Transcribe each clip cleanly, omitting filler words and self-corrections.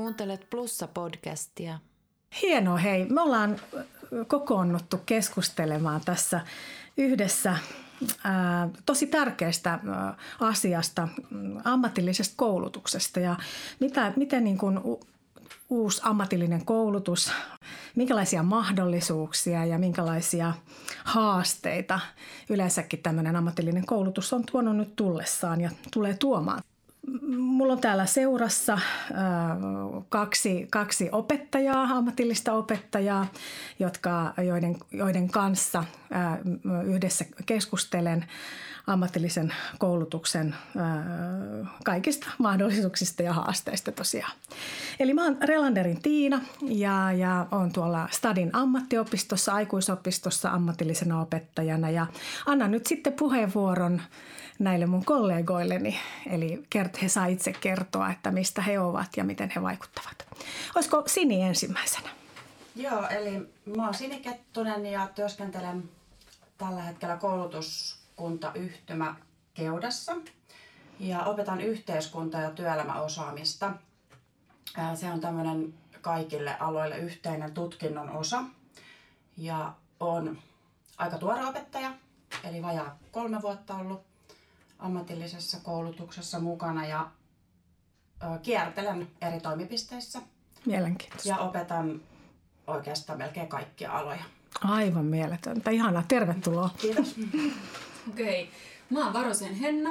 Kuuntelet Plussa-podcastia. Hienoa, hei. Me ollaan kokoonnuttu keskustelemaan tässä yhdessä tosi tärkeästä asiasta, ammatillisesta koulutuksesta ja miten niin kuin uusi ammatillinen koulutus, minkälaisia mahdollisuuksia ja minkälaisia haasteita yleensäkin tämmöinen ammatillinen koulutus on tuonut nyt tullessaan ja tulee tuomaan. Mulla on täällä seurassa kaksi opettajaa, ammatillista opettajaa, joiden kanssa yhdessä keskustelen ammatillisen koulutuksen kaikista mahdollisuuksista ja haasteista tosiaan. Eli mä oon Relanderin Tiina ja oon tuolla Stadin ammattiopistossa, aikuisopistossa ammatillisena opettajana ja annan nyt sitten puheenvuoron näille mun kollegoilleni, eli he saa itse kertoa, että mistä he ovat ja miten he vaikuttavat. Olisiko Sini ensimmäisenä? Joo, eli mä oon Sini Kettunen ja työskentelen tällä hetkellä koulutuskuntayhtymä Keudassa ja opetan yhteiskunta- ja työelämäosaamista. Se on tämmöinen kaikille aloille yhteinen tutkinnon osa ja on aika tuore opettaja, eli vajaa 3 vuotta ollut ammatillisessa koulutuksessa mukana ja kiertelen eri toimipisteissä. Mielenkiintoista. Ja opetan oikeastaan melkein kaikkia aloja. Aivan mieletöntä. Ihanaa. Tervetuloa. Kiitos. Okei. Mä oon Varos Henna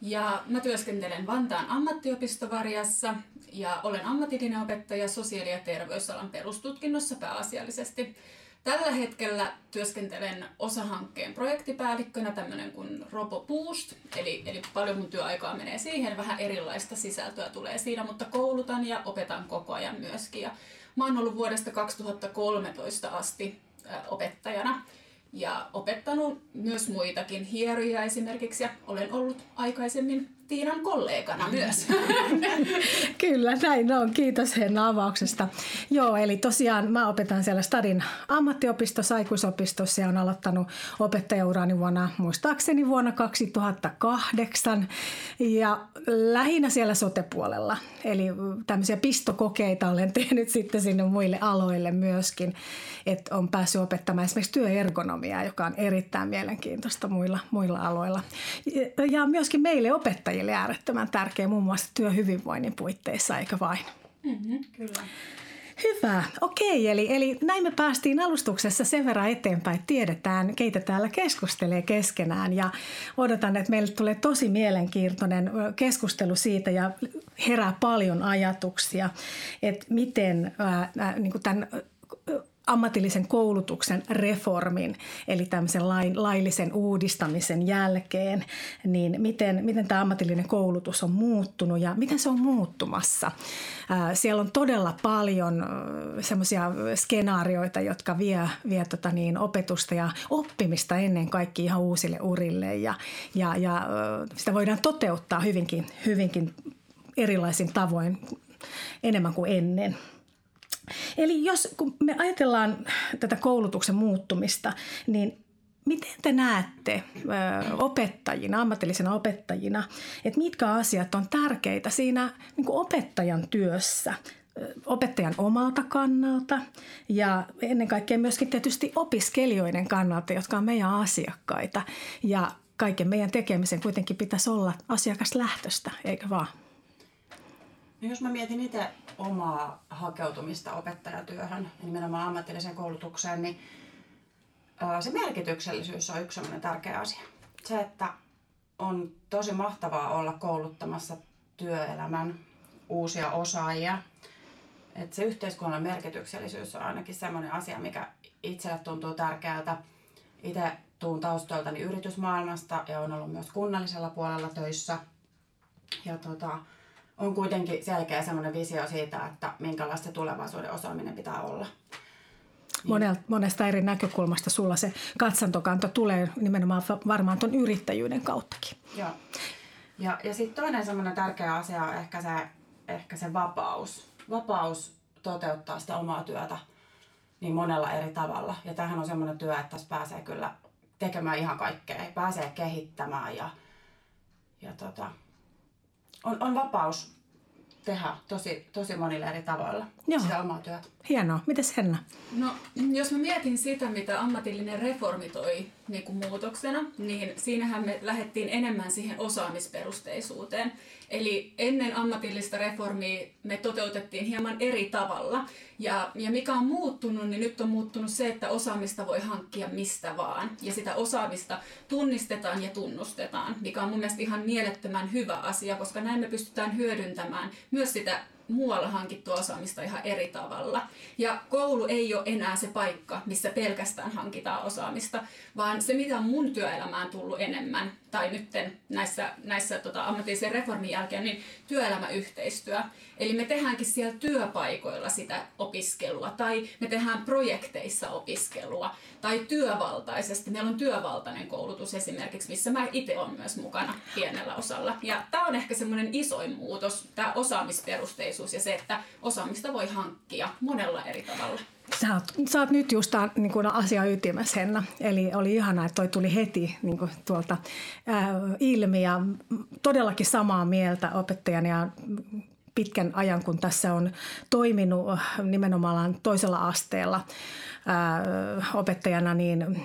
ja mä työskentelen Vantaan ammattiopistovarjassa ja olen ammatillinen opettaja sosiaali- ja terveysalan perustutkinnossa pääasiallisesti. Tällä hetkellä työskentelen osahankkeen projektipäällikkönä, tämmöinen kuin Robo Boost, eli paljon mun työaikaa menee siihen, vähän erilaista sisältöä tulee siinä, mutta koulutan ja opetan koko ajan myöskin. Ja mä oon ollut vuodesta 2013 asti opettajana ja opettanut myös muitakin hieroja esimerkiksi ja olen ollut aikaisemmin Tiinan kollegana myös. Kyllä, näin on. Kiitos Henna avauksesta. Joo, eli tosiaan mä opetan siellä Stadin ammattiopistossa, aikuisopistossa ja olen aloittanut opettajauraani muistaakseni vuonna 2008 ja lähinnä siellä sote-puolella. Eli tämmöisiä pistokokeita olen tehnyt sitten sinne muille aloille myöskin, että on päässyt opettamaan esimerkiksi työergonomiaa, joka on erittäin mielenkiintoista muilla aloilla. Ja myöskin meille opettajille äärettömän tärkeä muun muassa työhyvinvoinnin puitteissa, eikä vain. Mm-hmm, kyllä. Hyvä. Okei, eli näin me päästiin alustuksessa sen verran eteenpäin. Tiedetään, keitä täällä keskustelee keskenään ja odotan, että meille tulee tosi mielenkiintoinen keskustelu siitä ja herää paljon ajatuksia, että miten niin tämän ammatillisen koulutuksen reformin, eli tämmöisen laillisen uudistamisen jälkeen, niin miten tämä ammatillinen koulutus on muuttunut ja miten se on muuttumassa. Siellä on todella paljon semmoisia skenaarioita, jotka vie opetusta ja oppimista ennen kaikkea ihan uusille urille ja sitä voidaan toteuttaa hyvinkin erilaisin tavoin enemmän kuin ennen. Eli kun me ajatellaan tätä koulutuksen muuttumista, niin miten te näette opettajina, ammatillisena opettajina, että mitkä asiat on tärkeitä siinä niin kuin opettajan työssä, opettajan omalta kannalta ja ennen kaikkea myöskin tietysti opiskelijoiden kannalta, jotka on meidän asiakkaita ja kaiken meidän tekemisen kuitenkin pitäisi olla asiakaslähtöistä, eikä vaan? No jos mä mietin itse omaa hakeutumista opettajatyöhön ja nimenomaan ammatilliseen koulutukseen, niin se merkityksellisyys on yksi sellainen tärkeä asia. Se, että on tosi mahtavaa olla kouluttamassa työelämän uusia osaajia. Et se yhteiskunnan merkityksellisyys on ainakin sellainen asia, mikä itselle tuntuu tärkeältä. Itse tuun taustoiltani yritysmaailmasta ja olen ollut myös kunnallisella puolella töissä. Ja on kuitenkin selkeä semmoinen visio siitä, että minkälaista tulevaisuuden osaaminen pitää olla. Monesta eri näkökulmasta sulla se katsantokanto tulee nimenomaan varmaan tuon yrittäjyyden kauttakin. Joo. Ja sitten toinen semmoinen tärkeä asia on ehkä se vapaus. Vapaus toteuttaa sitä omaa työtä niin monella eri tavalla. Ja tämähän on semmoinen työ, että tässä pääsee kyllä tekemään ihan kaikkea. Pääsee kehittämään ja on vapaus tehdä tosi monilla eri tavoilla. Joo. Sitä omaa työtä. Hienoa. Mites Henna? No, jos mä mietin sitä, mitä ammatillinen reformi toi niin kuin muutoksena, niin siinähän me lähdettiin enemmän siihen osaamisperusteisuuteen. Eli ennen ammatillista reformia me toteutettiin hieman eri tavalla. Ja mikä on muuttunut, niin nyt on muuttunut se, että osaamista voi hankkia mistä vaan. Ja sitä osaamista tunnistetaan ja tunnustetaan, mikä on mun mielestä ihan mielettömän hyvä asia, koska näin me pystytään hyödyntämään myös sitä muualla hankittua osaamista ihan eri tavalla. Ja koulu ei ole enää se paikka, missä pelkästään hankitaan osaamista, vaan se, mitä on mun työelämään tullut enemmän, tai nyt näissä ammatillisen reformin jälkeen, niin työelämäyhteistyö. Eli me tehdäänkin siellä työpaikoilla sitä opiskelua, tai me tehdään projekteissa opiskelua, tai työvaltaisesti. Meillä on työvaltainen koulutus esimerkiksi, missä mä itse olen myös mukana pienellä osalla. Ja tämä on ehkä semmoinen isoin muutos, tämä osaamisperusteisuus. Ja se, että osaamista voi hankkia monella eri tavalla. Sä oot nyt just tämän niin asian ytimessä, Henna. Eli oli ihanaa, että toi tuli heti niin kuin tuolta ilmi ja todellakin samaa mieltä opettajana ja pitkän ajan, kun tässä on toiminut nimenomaan toisella asteella opettajana, niin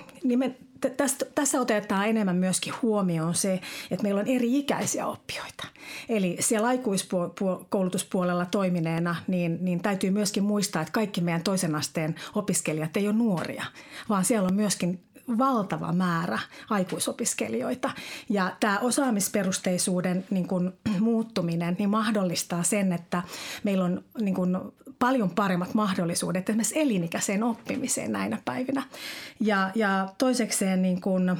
tässä otetaan enemmän myöskin huomioon se, että meillä on eri ikäisiä oppijoita. Eli siellä aikuiskoulutuspuolella toimineena niin täytyy myöskin muistaa, että kaikki meidän toisen asteen opiskelijat ei ole nuoria, vaan siellä on myöskin valtava määrä aikuisopiskelijoita. Ja tämä osaamisperusteisuuden niin kun, muuttuminen niin mahdollistaa sen, että meillä on niin kun, paljon paremmat mahdollisuudet esimerkiksi elinikäiseen oppimiseen näinä päivinä. Ja toisekseen, niin kun,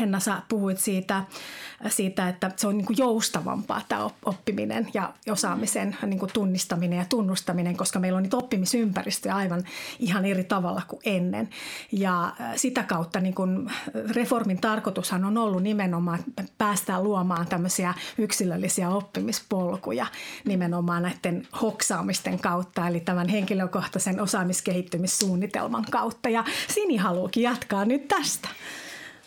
Henna, sä puhuit siitä, että se on niin kuin joustavampaa tämä oppiminen ja osaamisen niin kuin tunnistaminen ja tunnustaminen, koska meillä on niitä oppimisympäristöjä aivan ihan eri tavalla kuin ennen. Ja sitä kautta niin kuin reformin tarkoitushan on ollut nimenomaan, että päästään luomaan tämmöisiä yksilöllisiä oppimispolkuja nimenomaan näiden hoksaamisten kautta, eli tämän henkilökohtaisen osaamiskehittymissuunnitelman kautta. Ja Sini haluukin jatkaa nyt tästä.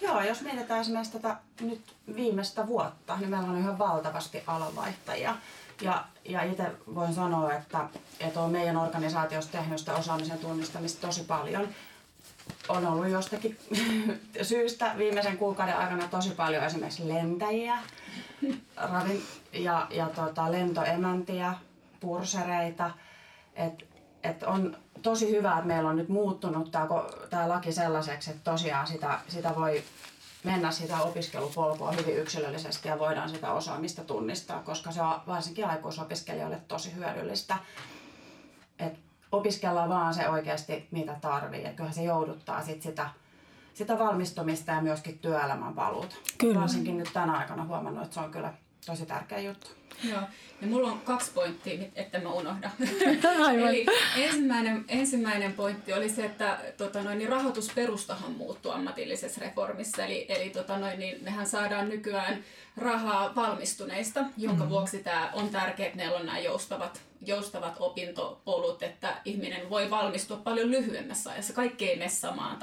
Joo, jos mietitään esimerkiksi tätä nyt viimeistä vuotta, niin meillä on ihan valtavasti alanvaihtajia. Ja itse voin sanoa, että on meidän organisaatiossa tehnyt sitä osaamisen tunnistamista tosi paljon. On ollut jostakin syystä viimeisen kuukauden aikana tosi paljon esimerkiksi lentäjiä, ja lentoemäntiä, pursereita. Et on tosi hyvä, että meillä on nyt muuttunut tämä laki sellaiseksi, että tosiaan sitä voi mennä sitä opiskelupolkua hyvin yksilöllisesti ja voidaan sitä osaamista tunnistaa, koska se on varsinkin aikuisopiskelijoille tosi hyödyllistä. Et opiskellaan vaan se oikeasti, mitä tarvii. Et kyllähän se jouduttaa sitä valmistumista ja myöskin työelämän paluuta. Kyllä. Varsinkin nyt tänä aikana huomannut, että se on kyllä tosi tärkeä juttu. Joo, ja mulla on 2 pointtia, että mä unohdan. Eli ensimmäinen pointti oli se, että rahoitusperustahan muuttui ammatillisessa reformissa. Eli mehän saadaan nykyään rahaa valmistuneista, jonka vuoksi tämä on tärkeää, että meillä on nämä joustavat opintopolut, että ihminen voi valmistua paljon lyhyemmässä ajassa. Kaikki ei mene samaan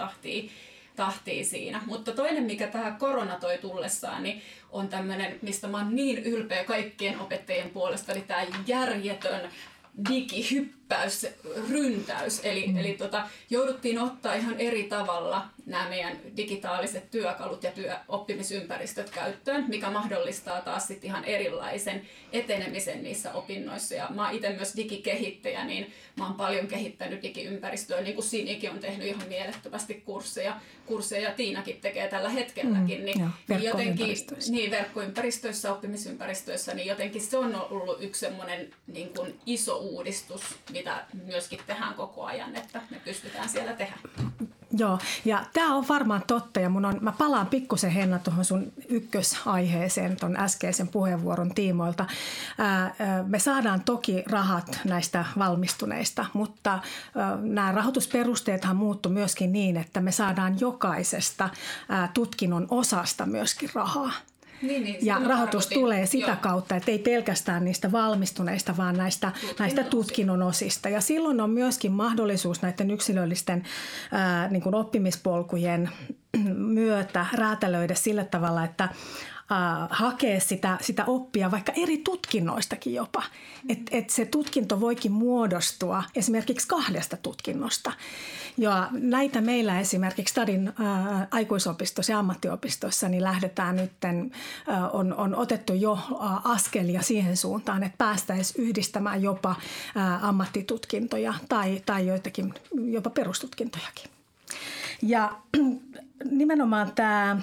tahtiin siinä. Mutta toinen, mikä tämä korona toi tullessaan, niin on tämmöinen, mistä mä oon niin ylpeä kaikkien opettajien puolesta, eli tämä järjetön digihyppäys, ryntäys. Eli jouduttiin ottaa ihan eri tavalla nämä meidän digitaaliset työkalut ja oppimisympäristöt käyttöön, mikä mahdollistaa taas sit ihan erilaisen etenemisen niissä opinnoissa. Ja mä oon itse myös digikehittäjä, niin mä oon paljon kehittänyt digiympäristöä, niin kuin Sinikin on tehnyt ihan mielettömästi kursseja ja Tiinakin tekee tällä hetkelläkin. Verkkoympäristöissä, oppimisympäristöissä, niin jotenkin se on ollut yksi semmoinen niin kuin iso uudistus, mitä myöskin tehdään koko ajan, että me pystytään siellä tehdä. Joo, ja tämä on varmaan totta, ja mä palaan pikkusen, Henna, tuohon sun ykkösaiheeseen, tuon äskeisen puheenvuoron tiimoilta. Me saadaan toki rahat näistä valmistuneista, mutta nämä rahoitusperusteethan muuttui myöskin niin, että me saadaan jokaisesta tutkinnon osasta myöskin rahaa. Ja rahoitus tulee sitä kautta, että ei pelkästään niistä valmistuneista, vaan näistä tutkinnon osista. Ja silloin on myöskin mahdollisuus näiden yksilöllisten niin kuin oppimispolkujen myötä räätälöidä sillä tavalla, että hakea sitä oppia vaikka eri tutkinnoistakin jopa. Et se tutkinto voikin muodostua esimerkiksi 2 tutkinnosta. Ja näitä meillä esimerkiksi Stadin aikuisopistossa ja ammattiopistossa niin lähdetään nyt, on otettu jo askelia siihen suuntaan, että päästäisiin yhdistämään jopa ammattitutkintoja tai joitakin jopa perustutkintojakin. Ja nimenomaan tämä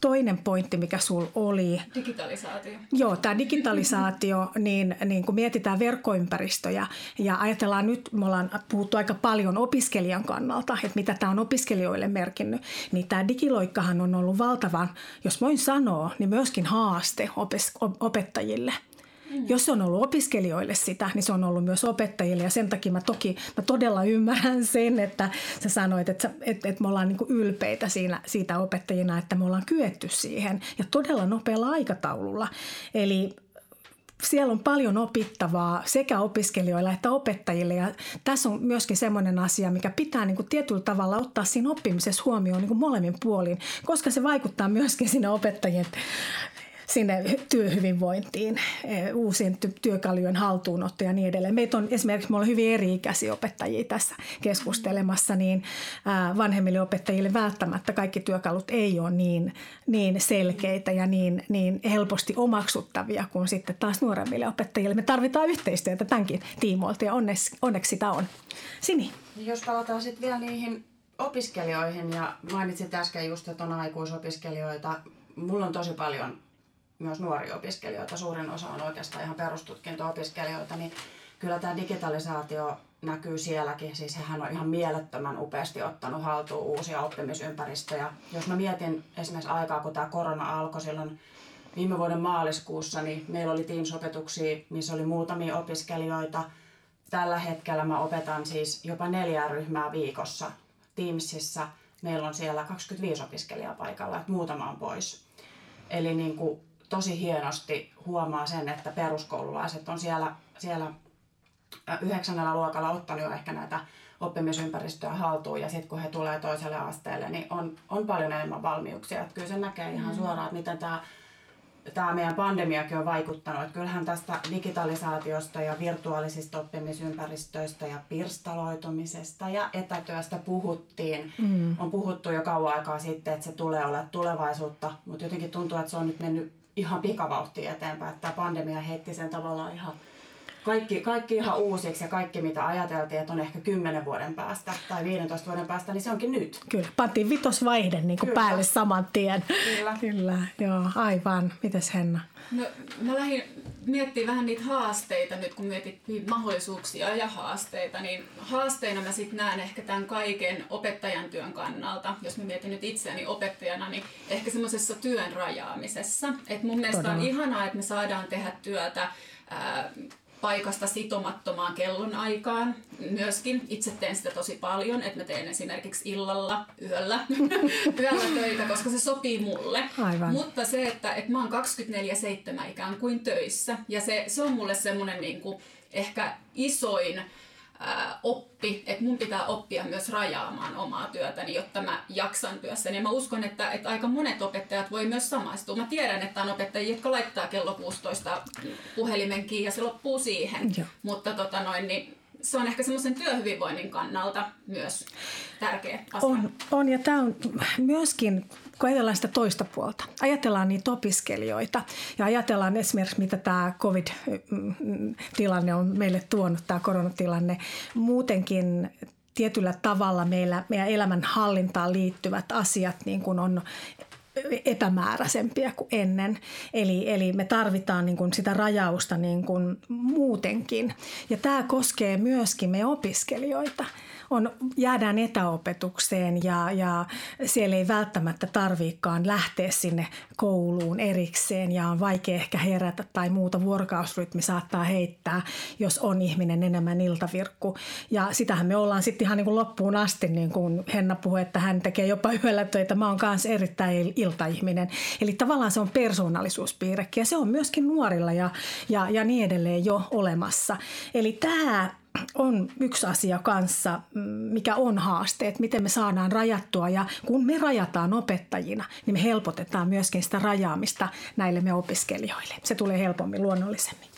toinen pointti, mikä sul oli. Digitalisaatio. Joo, tämä digitalisaatio, niin kun mietitään verkkoympäristöjä ja ajatellaan nyt, me ollaan puhuttu aika paljon opiskelijan kannalta, että mitä tämä on opiskelijoille merkinnyt, niin tämä digiloikkahan on ollut valtavan, jos voin sanoa, niin myöskin haaste opettajille. Jos se on ollut opiskelijoille sitä, niin se on ollut myös opettajille, ja sen takia mä todella ymmärrän sen, että sä sanoit, että me ollaan niin kuin ylpeitä siitä opettajina, että me ollaan kyetty siihen ja todella nopealla aikataululla. Eli siellä on paljon opittavaa sekä opiskelijoilla että opettajille, ja tässä on myöskin semmoinen asia, mikä pitää niin kuin tietyllä tavalla ottaa siinä oppimisessa huomioon niin kuin molemmin puolin, koska se vaikuttaa myöskin sinne opettajien sinne työhyvinvointiin, uusien työkalujen haltuunotto ja niin edelleen. Meitä on esimerkiksi, me ollaan hyvin eri-ikäisiä opettajia tässä keskustelemassa, niin vanhemmille opettajille välttämättä kaikki työkalut ei ole niin selkeitä ja niin helposti omaksuttavia kuin sitten taas nuoremmille opettajille. Me tarvitaan yhteistyötä tämänkin tiimoilta ja onneksi sitä on. Sini. Jos palataan sitten vielä niihin opiskelijoihin, ja mainitsit äsken just, että on aikuisopiskelijoita. Mulla on tosi paljon myös nuoria opiskelijoita, suurin osa on oikeastaan ihan perustutkinto-opiskelijoita, niin kyllä tämä digitalisaatio näkyy sielläkin. Siis hän on ihan mielettömän upeasti ottanut haltuun uusia oppimisympäristöjä. Jos mä mietin esimerkiksi aikaa, kun tämä korona alkoi silloin viime vuoden maaliskuussa, niin meillä oli Teams-opetuksia, missä oli muutamia opiskelijoita. Tällä hetkellä mä opetan siis jopa 4 ryhmää viikossa Teamsissa. Meillä on siellä 25 opiskelijaa paikalla, että muutama on pois. Eli niin kuin tosi hienosti huomaa sen, että peruskoululaiset on siellä 9. luokalla ottanut jo ehkä näitä oppimisympäristöä haltuun, ja sitten kun he tulee toiselle asteelle, niin on paljon enemmän valmiuksia. Et kyllä se näkee ihan suoraan, että miten tämä meidän pandemiakin on vaikuttanut. Et kyllähän tästä digitalisaatiosta ja virtuaalisista oppimisympäristöistä ja pirstaloitumisesta ja etätyöstä puhuttiin. On puhuttu jo kauan aikaa sitten, että se tulee olemaan tulevaisuutta, mutta jotenkin tuntuu, että se on nyt mennyt ihan pikavauhtia eteenpäin. Tämä pandemia heitti sen tavallaan ihan kaikki ihan uusiksi, ja kaikki mitä ajateltiin, että on ehkä 10 vuoden päästä tai 15 vuoden päästä, niin se onkin nyt. Kyllä, pantiin vitosvaihde niin kuin päälle saman tien. Kyllä, joo, aivan. Mites Henna? No, mä lähdin miettimään vähän niitä haasteita nyt, kun mietittiin mahdollisuuksia ja haasteita, niin haasteina mä sitten näen ehkä tämän kaiken opettajan työn kannalta. Jos mä mietin nyt itseäni opettajana, niin ehkä semmoisessa työn rajaamisessa. Et mun mielestä on ihanaa, että me saadaan tehdä työtä paikasta sitomattomaan kellonaikaan myöskin. Itse teen sitä tosi paljon, että mä teen esimerkiksi illalla, yöllä töitä, koska se sopii mulle. Aivan. Mutta se, että mä oon 24/7 ikään kuin töissä, ja se on mulle semmoinen niin kuin ehkä isoin oppi, että mun pitää oppia myös rajaamaan omaa työtäni, jotta mä jaksan työssäni. Ja mä uskon, että aika monet opettajat voi myös samaistua. Mä tiedän, että on opettajia, jotka laittaa kello 16 puhelimen kiinni ja se loppuu siihen. Joo. Mutta niin se on ehkä semmoisen työhyvinvoinnin kannalta myös tärkeä asia. On ja tämä on myöskin, kun ajatellaan sitä toista puolta, ajatellaan niitä opiskelijoita ja ajatellaan esimerkiksi, mitä tämä COVID-tilanne on meille tuonut, tämä koronatilanne muutenkin. Tietyllä tavalla meidän elämänhallintaan liittyvät asiat niin kuin on epämääräisempiä kuin ennen. Eli me tarvitaan niin kuin sitä rajausta niin kuin muutenkin. Ja tämä koskee myöskin meidän opiskelijoita. Jäädään etäopetukseen ja siellä ei välttämättä tarviikaan lähteä sinne kouluun erikseen ja on vaikea ehkä herätä tai muuta. Vuorokausrytmi saattaa heittää, jos on ihminen enemmän iltavirkku. Ja sitähän me ollaan sitten ihan niin kuin loppuun asti, niin kuin Henna puhui, että hän tekee jopa yöllä töitä. Mä oon kanssa erittäin iltaihminen. Eli tavallaan se on persoonallisuuspiirrekin, ja se on myöskin nuorilla ja niin edelleen jo olemassa. Eli tämä on yksi asia kanssa, mikä on haaste, että miten me saadaan rajattua, ja kun me rajataan opettajina, niin me helpotetaan myöskin sitä rajaamista näille me opiskelijoille. Se tulee helpommin, luonnollisemmin.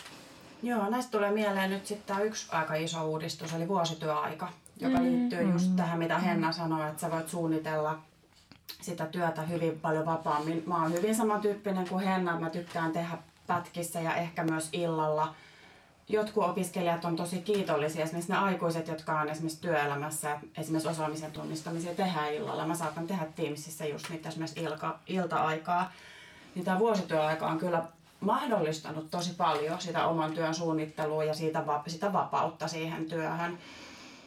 Joo, näistä tulee mieleen nyt sitten yksi aika iso uudistus, eli vuosityöaika, joka liittyy just tähän, mitä Henna sanoi, että sä voit suunnitella sitä työtä hyvin paljon vapaammin. Mä oon hyvin samantyyppinen kuin Henna, mä tykkään tehdä pätkissä ja ehkä myös illalla. Jotkut opiskelijat on tosi kiitollisia, esimerkiksi ne aikuiset, jotka on esimerkiksi työelämässä, esimerkiksi osaamisen tunnistamisia tehdään illalla. Mä saatan tehdä Teamsissa just niitä esimerkiksi ilta-aikaa. Niin tämä vuosityöaika on kyllä mahdollistanut tosi paljon sitä oman työn suunnittelua ja sitä vapautta siihen työhön.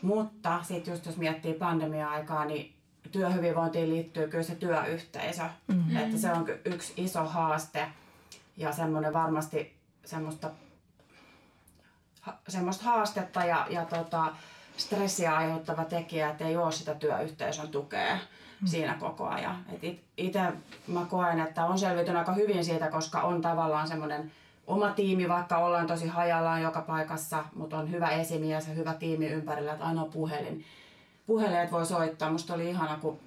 Mutta sitten just jos miettii pandemia-aikaa, niin työhyvinvointiin liittyy kyllä se työyhteisö. Mm-hmm. Että se on yksi iso haaste ja semmoinen varmasti semmoista haastetta ja stressiä aiheuttava tekijä, että ei ole sitä työyhteisön tukea siinä koko ajan. Itse mä koen, että on selviytynyt aika hyvin siitä, koska on tavallaan semmoinen oma tiimi, vaikka ollaan tosi hajallaan joka paikassa, mutta on hyvä esimies ja hyvä tiimi ympärillä, että aina on puhelin. Puheleet voi soittaa. Musta oli ihana, kun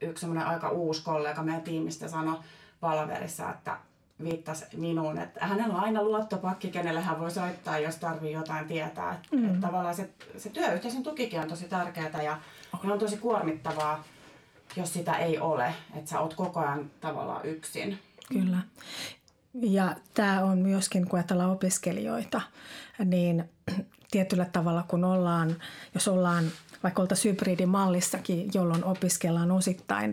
yksi semmoinen aika uusi kollega meidän tiimistä sanoi palaverissa, että viittasi minuun, että hänellä on aina luottopakki, kenelle hän voi soittaa, jos tarvii jotain tietää. Mm. Että tavallaan se työyhteisön tukikin on tosi tärkeää ja on tosi kuormittavaa, jos sitä ei ole. Että sä oot koko ajan tavallaan yksin. Kyllä. Ja tämä on myöskin, kun ajatellaan opiskelijoita, niin tietyllä tavalla, kun jos ollaan vaikka oltaisiin hybridimallissakin, jolloin opiskellaan osittain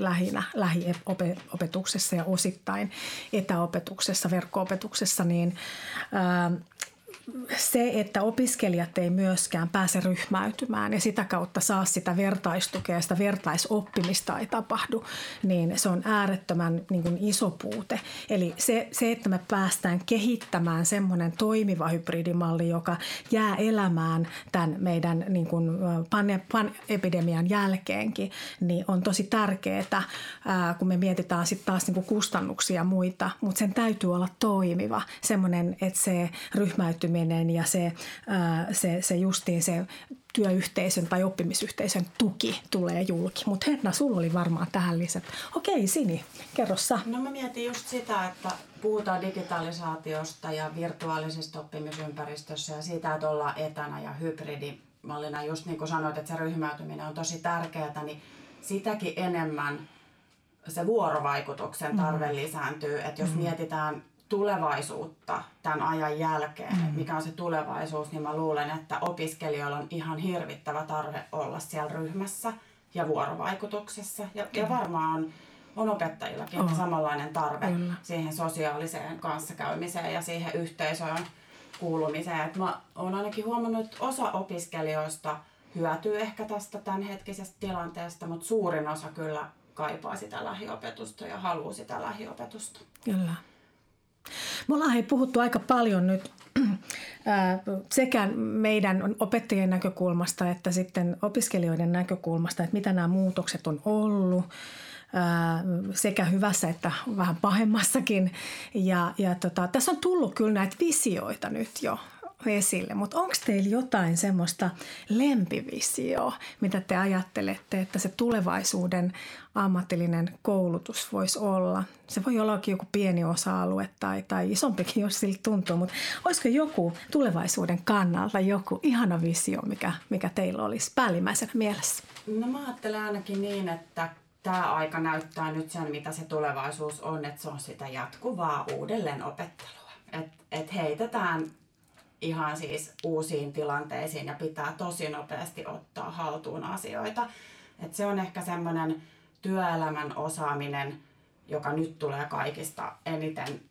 lähiopetuksessa ja osittain etäopetuksessa, verkko-opetuksessa, niin se, että opiskelijat ei myöskään pääse ryhmäytymään ja sitä kautta saa sitä vertaistukea, sitä vertaisoppimista ei tapahdu, niin se on äärettömän niin kuin iso puute. Eli se, että me päästään kehittämään semmoinen toimiva hybridimalli, joka jää elämään tämän meidän niin kuin epidemian jälkeenkin, niin on tosi tärkeää, kun me mietitään sitten taas niin kuin kustannuksia ja muita, mutta sen täytyy olla toimiva, semmoinen, että se ryhmäytyminen ja se justiin se työyhteisön tai oppimisyhteisön tuki tulee julki. Mutta Henna, sulla oli varmaan tähän lisät. Okei, Sini, kerro sä. No mä mietin just sitä, että puhutaan digitalisaatiosta ja virtuaalisesta oppimisympäristössä ja siitä, että ollaan etänä ja hybridimallina. Just niin kuin sanoit, että se ryhmäytyminen on tosi tärkeää, niin sitäkin enemmän se vuorovaikutuksen tarve lisääntyy. Että jos mietitään tulevaisuutta tämän ajan jälkeen, että mikä on se tulevaisuus, niin mä luulen, että opiskelijoilla on ihan hirvittävä tarve olla siellä ryhmässä ja vuorovaikutuksessa. Ja varmaan on opettajillakin samanlainen tarve siihen sosiaaliseen kanssakäymiseen ja siihen yhteisöön kuulumiseen. Et mä oon ainakin huomannut, että osa opiskelijoista hyötyy ehkä tästä tämänhetkisestä tilanteesta, mutta suurin osa kyllä kaipaa sitä lähiopetusta ja haluaa sitä lähiopetusta. Kyllä. Me ollaan puhuttu aika paljon nyt sekä meidän opettajien näkökulmasta että sitten opiskelijoiden näkökulmasta, että mitä nämä muutokset on ollut sekä hyvässä että vähän pahemmassakin. Ja tässä on tullut kyllä näitä visioita nyt jo esille, mutta onko teillä jotain semmoista lempivisioa, mitä te ajattelette, että se tulevaisuuden ammatillinen koulutus voisi olla? Se voi olla joku pieni osa-alue tai isompikin, jos siltä tuntuu, mutta olisiko joku tulevaisuuden kannalta joku ihana visio, mikä teillä olisi päällimmäisenä mielessä? No mä ajattelen ainakin niin, että tämä aika näyttää nyt sen, mitä se tulevaisuus on, että se on sitä jatkuvaa uudelleenopettelua, että heitetään ihan siis uusiin tilanteisiin ja pitää tosi nopeasti ottaa haltuun asioita. Et se on ehkä semmoinen työelämän osaaminen, joka nyt tulee kaikista eniten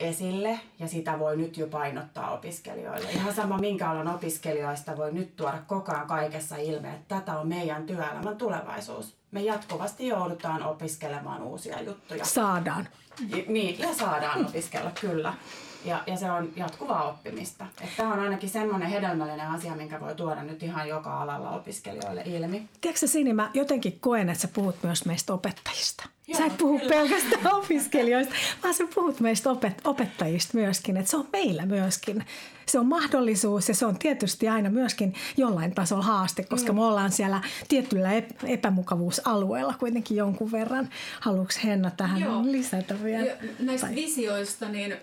esille ja sitä voi nyt jo painottaa opiskelijoille. Ihan sama minkä alan opiskelijoista voi nyt tuoda koko ajan kaikessa ilme, että tätä on meidän työelämän tulevaisuus. Me jatkuvasti joudutaan opiskelemaan uusia juttuja. Saadaan. Niin, ja saadaan opiskella, kyllä. Ja se on jatkuvaa oppimista. Tämä on ainakin semmoinen hedelmällinen asia, minkä voi tuoda nyt ihan joka alalla opiskelijoille ilmi. Tiedätkö Sini, mä jotenkin koen, että sä puhut myös meistä opettajista. Sä et puhu pelkästään opiskelijoista, vaan sä puhut meistä opettajista myöskin, että se on meillä myöskin. Se on mahdollisuus ja se on tietysti aina myöskin jollain tasolla haaste, koska me ollaan siellä tietyllä epämukavuusalueella kuitenkin jonkun verran. Haluatko Henna tähän lisätä vielä? Näistä visioista, niin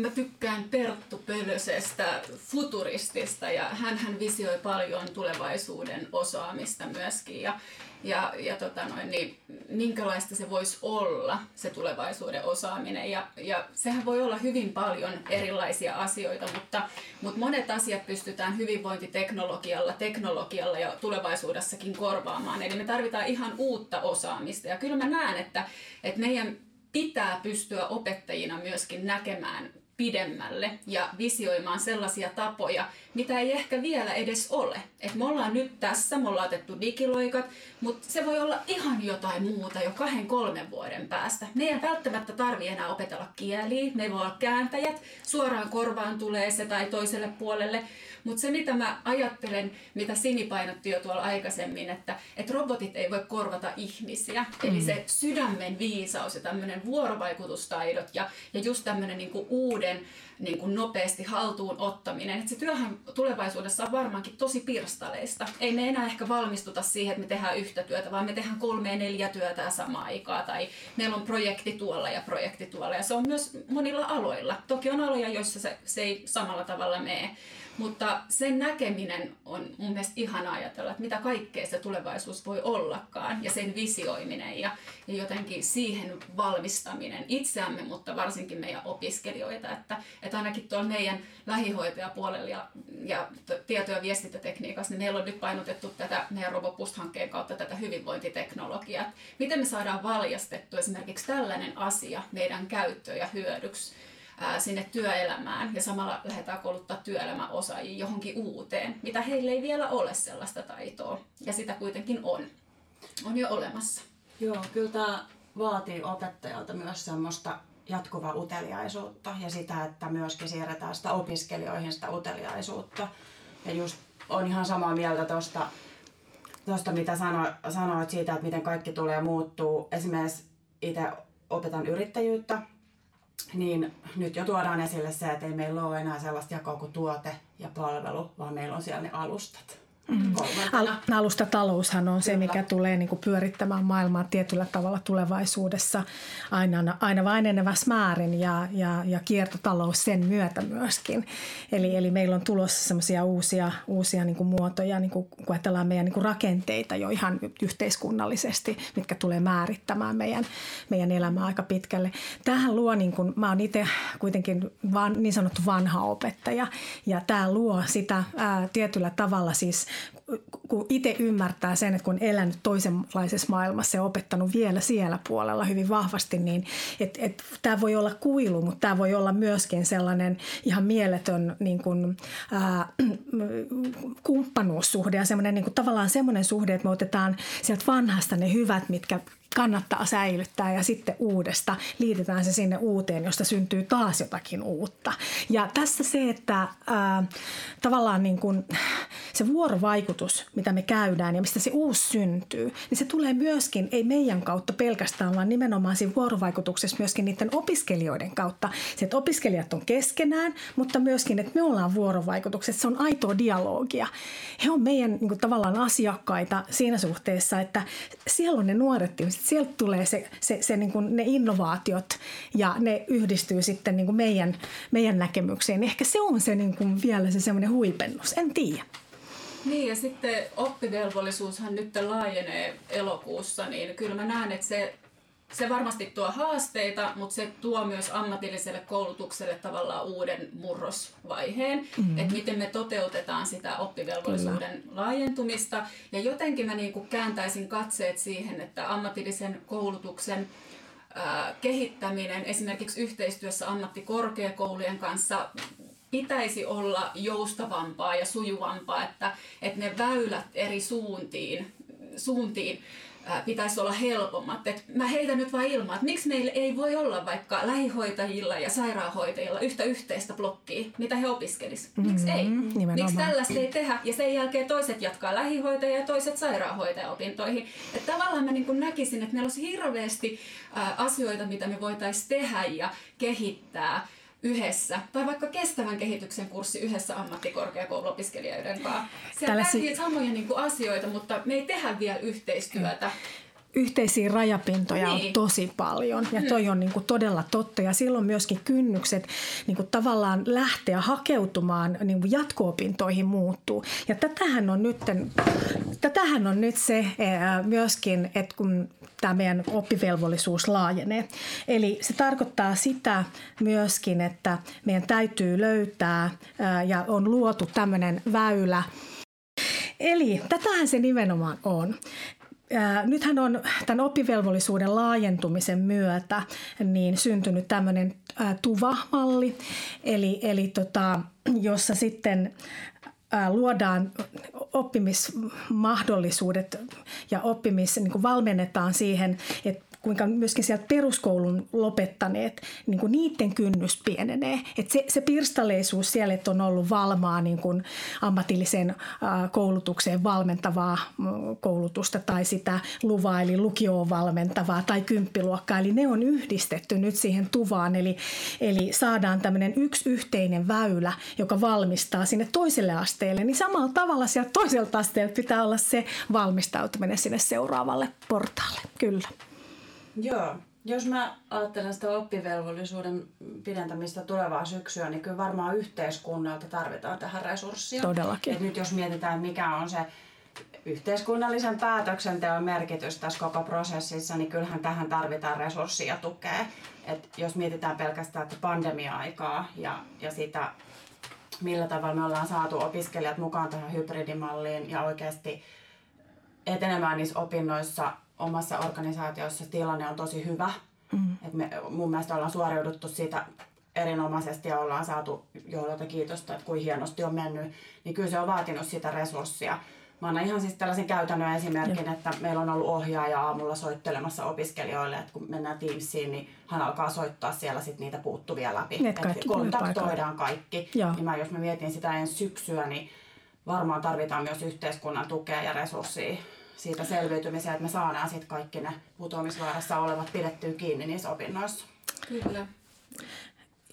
mä tykkään Perttu Pöllösestä, futuristista, ja hänhän visioi paljon tulevaisuuden osaamista myöskin ja minkälaista se voisi olla, se tulevaisuuden osaaminen. Ja sehän voi olla hyvin paljon erilaisia asioita, mutta monet asiat pystytään hyvinvointiteknologialla ja tulevaisuudessakin korvaamaan. Eli me tarvitaan ihan uutta osaamista. Ja kyllä mä näen, että meidän pitää pystyä opettajina myöskin näkemään pidemmälle ja visioimaan sellaisia tapoja, mitä ei ehkä vielä edes ole. Et me ollaan nyt tässä, me ollaan otettu digiloikat, mutta se voi olla ihan jotain muuta jo 2-3 vuoden päästä. Me ei välttämättä tarvitse enää opetella kieliä, me ei voi olla kääntäjät, suoraan korvaan tulee se tai toiselle puolelle. Mutta se mitä mä ajattelen, mitä Sini painotti jo tuolla aikaisemmin, että robotit ei voi korvata ihmisiä. Eli se sydämen viisaus ja tämmöinen vuorovaikutustaidot ja just tämmöinen niinku uuden niinku nopeasti haltuun ottaminen. Et se työhän tulevaisuudessa on varmaankin tosi pirstaleista. Ei me enää ehkä valmistuta siihen, että me tehdään yhtä työtä, vaan me tehdään 3-4 työtä samaan aikaan. Tai meillä on projekti tuolla ja se on myös monilla aloilla. Toki on aloja, joissa se ei samalla tavalla mene. Mutta sen näkeminen on mun mielestä ihanaa ajatella, että mitä kaikkea se tulevaisuus voi ollakaan ja sen visioiminen ja jotenkin siihen valmistaminen itseämme, mutta varsinkin meidän opiskelijoita. Että ainakin tuolla meidän lähihoitajapuolella ja tieto- ja viestintätekniikassa, niin meillä on nyt painotettu tätä meidän Robo Boost-hankkeen kautta tätä hyvinvointiteknologiaa. Että miten me saadaan valjastettua esimerkiksi tällainen asia meidän käyttöön ja hyödyksi sinne työelämään ja samalla lähdetään kouluttaa työelämäosaajia johonkin uuteen, mitä heillä ei vielä ole sellaista taitoa ja sitä kuitenkin on jo olemassa. Joo, kyllä tämä vaatii opettajalta myös semmoista jatkuvaa uteliaisuutta ja sitä, että myöskin siirretään sitä opiskelijoihin sitä uteliaisuutta. Ja just on ihan samaa mieltä tuosta mitä sanoit siitä, että miten kaikki tulee muuttuu. Esimerkiksi itse opetan yrittäjyyttä. Niin nyt jo tuodaan esille se, että ei meillä ole enää sellaista jakoa kuin tuote ja palvelu, vaan meillä on siellä ne alustat. Alustataloushan on se, mikä tulee niin kuin pyörittämään maailmaa tietyllä tavalla tulevaisuudessa aina vain enenevässä määrin ja kiertotalous sen myötä myöskin. Eli meillä on tulossa semmoisia uusia niin kuin muotoja, niin kuin, kun ajatellaan meidän niin kuin rakenteita jo ihan yhteiskunnallisesti, mitkä tulee määrittämään meidän elämää aika pitkälle. Tämähän luo, niin kuin, mä oon itse kuitenkin niin sanottu vanha opettaja ja tämä luo sitä tietyllä tavalla siis kun itse ymmärtää sen, että kun on elänyt toisenlaisessa maailmassa ja opettanut vielä siellä puolella hyvin vahvasti, niin tämä voi olla kuilu, mutta tämä voi olla myöskin sellainen ihan mieletön niin kuin, kumppanuussuhde ja semmoinen, niin kuin, tavallaan semmoinen suhde, että me otetaan sieltä vanhasta ne hyvät, mitkä kannattaa säilyttää ja sitten uudesta liitetään se sinne uuteen, josta syntyy taas jotakin uutta. Ja tässä se, että tavallaan niin kuin se vuorovaikutus, mitä me käydään ja mistä se uusi syntyy, niin se tulee myöskin, ei meidän kautta pelkästään, vaan nimenomaan siinä vuorovaikutuksessa myöskin niiden opiskelijoiden kautta. Se, että opiskelijat on keskenään, mutta myöskin, että me ollaan vuorovaikutuksessa, se on aitoa dialogia. He on meidän niin kuin, tavallaan asiakkaita siinä suhteessa, että siellä on ne nuoret ihmiset, sieltä tulee se niin kuin ne innovaatiot ja ne yhdistyy sitten niin kuin meidän näkemykseen. Ehkä se on se niin kuin vielä se semmoinen huipennus, en tiedä. Niin ja sitten oppivelvollisuushan nyt laajenee elokuussa, niin kyllä mä näen, että se varmasti tuo haasteita, mutta se tuo myös ammatilliselle koulutukselle tavallaan uuden murrosvaiheen, että miten me toteutetaan sitä oppivelvollisuuden laajentumista. Ja jotenkin mä niin kuin kääntäisin katseet siihen, että ammatillisen koulutuksen kehittäminen esimerkiksi yhteistyössä ammattikorkeakoulujen kanssa pitäisi olla joustavampaa ja sujuvampaa, että ne väylät eri suuntiin pitäisi olla helpommat. Et mä heitän nyt vaan ilmaa, että miksi meillä ei voi olla vaikka lähihoitajilla ja sairaanhoitajilla yhtä yhteistä blokkia, mitä he opiskelisivat. Miksi ei? Nimenomaan. Miksi tällaista ei tehdä? Ja sen jälkeen toiset jatkaa lähihoitajia ja toiset sairaanhoitajaopintoihin. Et tavallaan mä niin kun näkisin, että meillä olisi hirveästi asioita, mitä me voitaisiin tehdä ja kehittää yhdessä, tai vaikka kestävän kehityksen kurssi yhdessä ammattikorkeakouluopiskelijoiden kanssa. Siellä täytyy samoja niin kuin asioita, mutta me ei tehdä vielä yhteistyötä. Yhteisiä rajapintoja niin on tosi paljon ja toi on niin kuin todella totta ja silloin myöskin kynnykset niin kuin tavallaan lähteä hakeutumaan niin kuin jatko-opintoihin muuttuu. Ja tätähän on nyt se myöskin, että kun tämä meidän oppivelvollisuus laajenee. Eli se tarkoittaa sitä myöskin, että meidän täytyy löytää ja on luotu tämmöinen väylä. Eli tätähän se nimenomaan on. Nythän on tämän oppivelvollisuuden laajentumisen myötä niin syntynyt tämmöinen TUVA-malli, eli jossa sitten luodaan oppimismahdollisuudet ja niin valmennetaan siihen, että kuinka myöskin sieltä peruskoulun lopettaneet, niin kuin niiden kynnys pienenee. Että se pirstaleisuus siellä, että on ollut valmaa niin kuin ammatilliseen koulutukseen valmentavaa koulutusta tai sitä luvaa, eli lukioon valmentavaa tai kymppiluokkaa. Eli ne on yhdistetty nyt siihen TUVAan, eli saadaan tämmöinen yksi yhteinen väylä, joka valmistaa sinne toiselle asteelle. Niin samalla tavalla sieltä toiselta asteelta pitää olla se valmistautuminen sinne seuraavalle portaalle, kyllä. Joo. Jos mä ajattelen sitä oppivelvollisuuden pidentämistä tulevaa syksyä, niin kyllä varmaan yhteiskunnalta tarvitaan tähän resurssia. Todellakin. Et nyt jos mietitään, mikä on se yhteiskunnallisen päätöksenteon merkitys tässä koko prosessissa, niin kyllähän tähän tarvitaan resurssia tukea. Et jos mietitään pelkästään pandemia-aikaa ja sitä, millä tavalla me ollaan saatu opiskelijat mukaan tähän hybridimalliin ja oikeasti etenemään niissä opinnoissa, omassa organisaatiossa tilanne on tosi hyvä. Mm-hmm. Et me mun mielestä ollaan suoriuduttu siitä erinomaisesti ja ollaan saatu johdolta kiitosta, että kuin hienosti on mennyt. Niin kyllä se on vaatinut sitä resurssia. Mä annan ihan siis tällaisen käytännön esimerkin, että meillä on ollut ohjaaja aamulla soittelemassa opiskelijoille, että kun mennään Teamsiin, niin hän alkaa soittaa siellä sit niitä puuttuvia läpi. Kontaktoidaan kaikki. Niin jos mä mietin sitä ensi syksyä, niin varmaan tarvitaan myös yhteiskunnan tukea ja resurssia siitä selviytymiseen, että me saadaan sitten kaikki ne putoamisvaarassa olevat pidettyä kiinni niissä opinnoissa. Kyllä.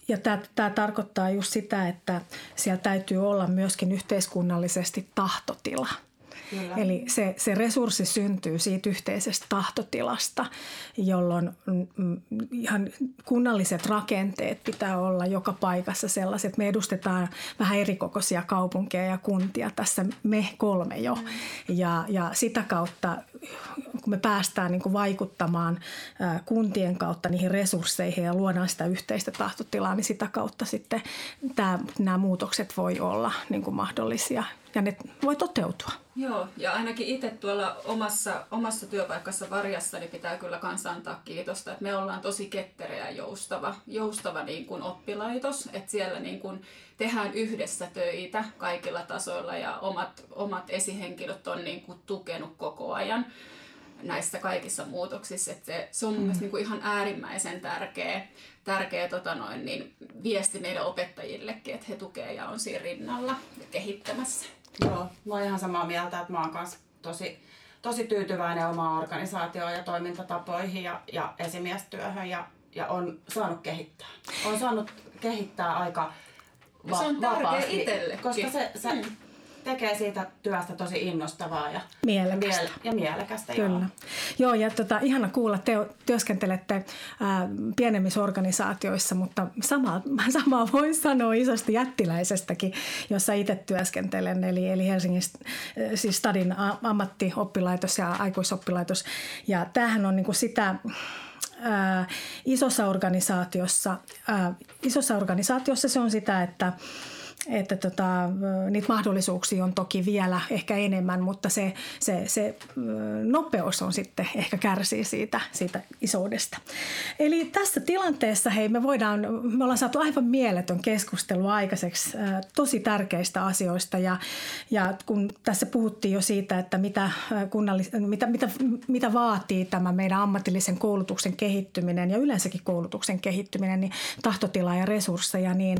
Ja tämä tarkoittaa just sitä, että siellä täytyy olla myöskin yhteiskunnallisesti tahtotila. Kyllä. Eli se resurssi syntyy siitä yhteisestä tahtotilasta, jolloin ihan kunnalliset rakenteet pitää olla joka paikassa sellaiset. Me edustetaan vähän erikokoisia kaupunkeja ja kuntia, tässä me kolme jo. Ja sitä kautta, kun me päästään niin kuin vaikuttamaan kuntien kautta niihin resursseihin ja luodaan sitä yhteistä tahtotilaa, niin sitä kautta sitten nämä muutokset voi olla niin kuin mahdollisia. Ja ne voi toteutua. Joo, ja ainakin itse tuolla omassa työpaikassa Varjassa niin pitää kyllä kanssa antaa kiitosta, että me ollaan tosi ketterä ja joustava niin kuin oppilaitos, että siellä niin kuin tehdään yhdessä töitä kaikilla tasoilla ja omat esihenkilöt on niin kuin tukenut koko ajan näissä kaikissa muutoksissa, että se on mun mielestä niin kuin ihan äärimmäisen tärkeä viesti meidän opettajillekin, että he tukee ja on siinä rinnalla ja kehittämässä. Joo, mä oon ihan samaa mieltä, että mä oon kanssa tosi tyytyväinen omaan organisaatioon ja toimintatapoihin ja esimiestyöhön ja on saanut kehittää. On saanut kehittää aika vapaasti. Se on tärkeä itsellekin. Koska se tekee siitä työstä tosi innostavaa ja mielekästä. Kyllä. Joo, ja ihana kuulla, te työskentelette pienemmissä organisaatioissa, mutta samaa voi sanoa isosta jättiläisestäkin, jossa itse työskentelen. Eli Helsingin siis Stadin ammattioppilaitos ja aikuisoppilaitos. Ja tämähän on niin kuin sitä... isossa organisaatiossa se on sitä, että Että niitä mahdollisuuksia on toki vielä ehkä enemmän, mutta se nopeus on sitten ehkä kärsii siitä isoudesta. Eli tässä tilanteessa me ollaan saatu aivan mieletön keskustelu aikaiseksi tosi tärkeistä asioista ja kun tässä puhuttiin jo siitä, että mitä vaatii tämä meidän ammatillisen koulutuksen kehittyminen ja yleensäkin koulutuksen kehittyminen, niin tahtotilaa ja resursseja, niin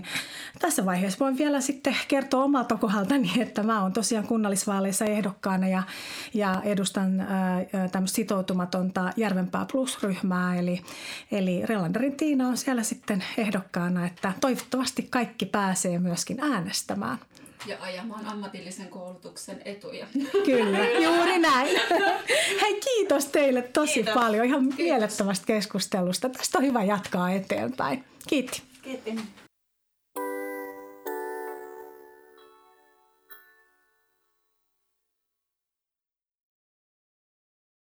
tässä vaiheessa voin vielä sitten kertoa omalta kohdaltani, että mä oon tosiaan kunnallisvaaleissa ehdokkaana ja edustan tämmöistä sitoutumatonta Järvenpää Plus-ryhmää, eli Relanderin Tiina on siellä sitten ehdokkaana, että toivottavasti kaikki pääsee myöskin äänestämään. Ja ajamaan ammatillisen koulutuksen etuja. Kyllä, juuri näin. Hei, kiitos teille tosi paljon ihan mielettömästä keskustelusta. Tästä on hyvä jatkaa eteenpäin. Kiitti. Kiitti.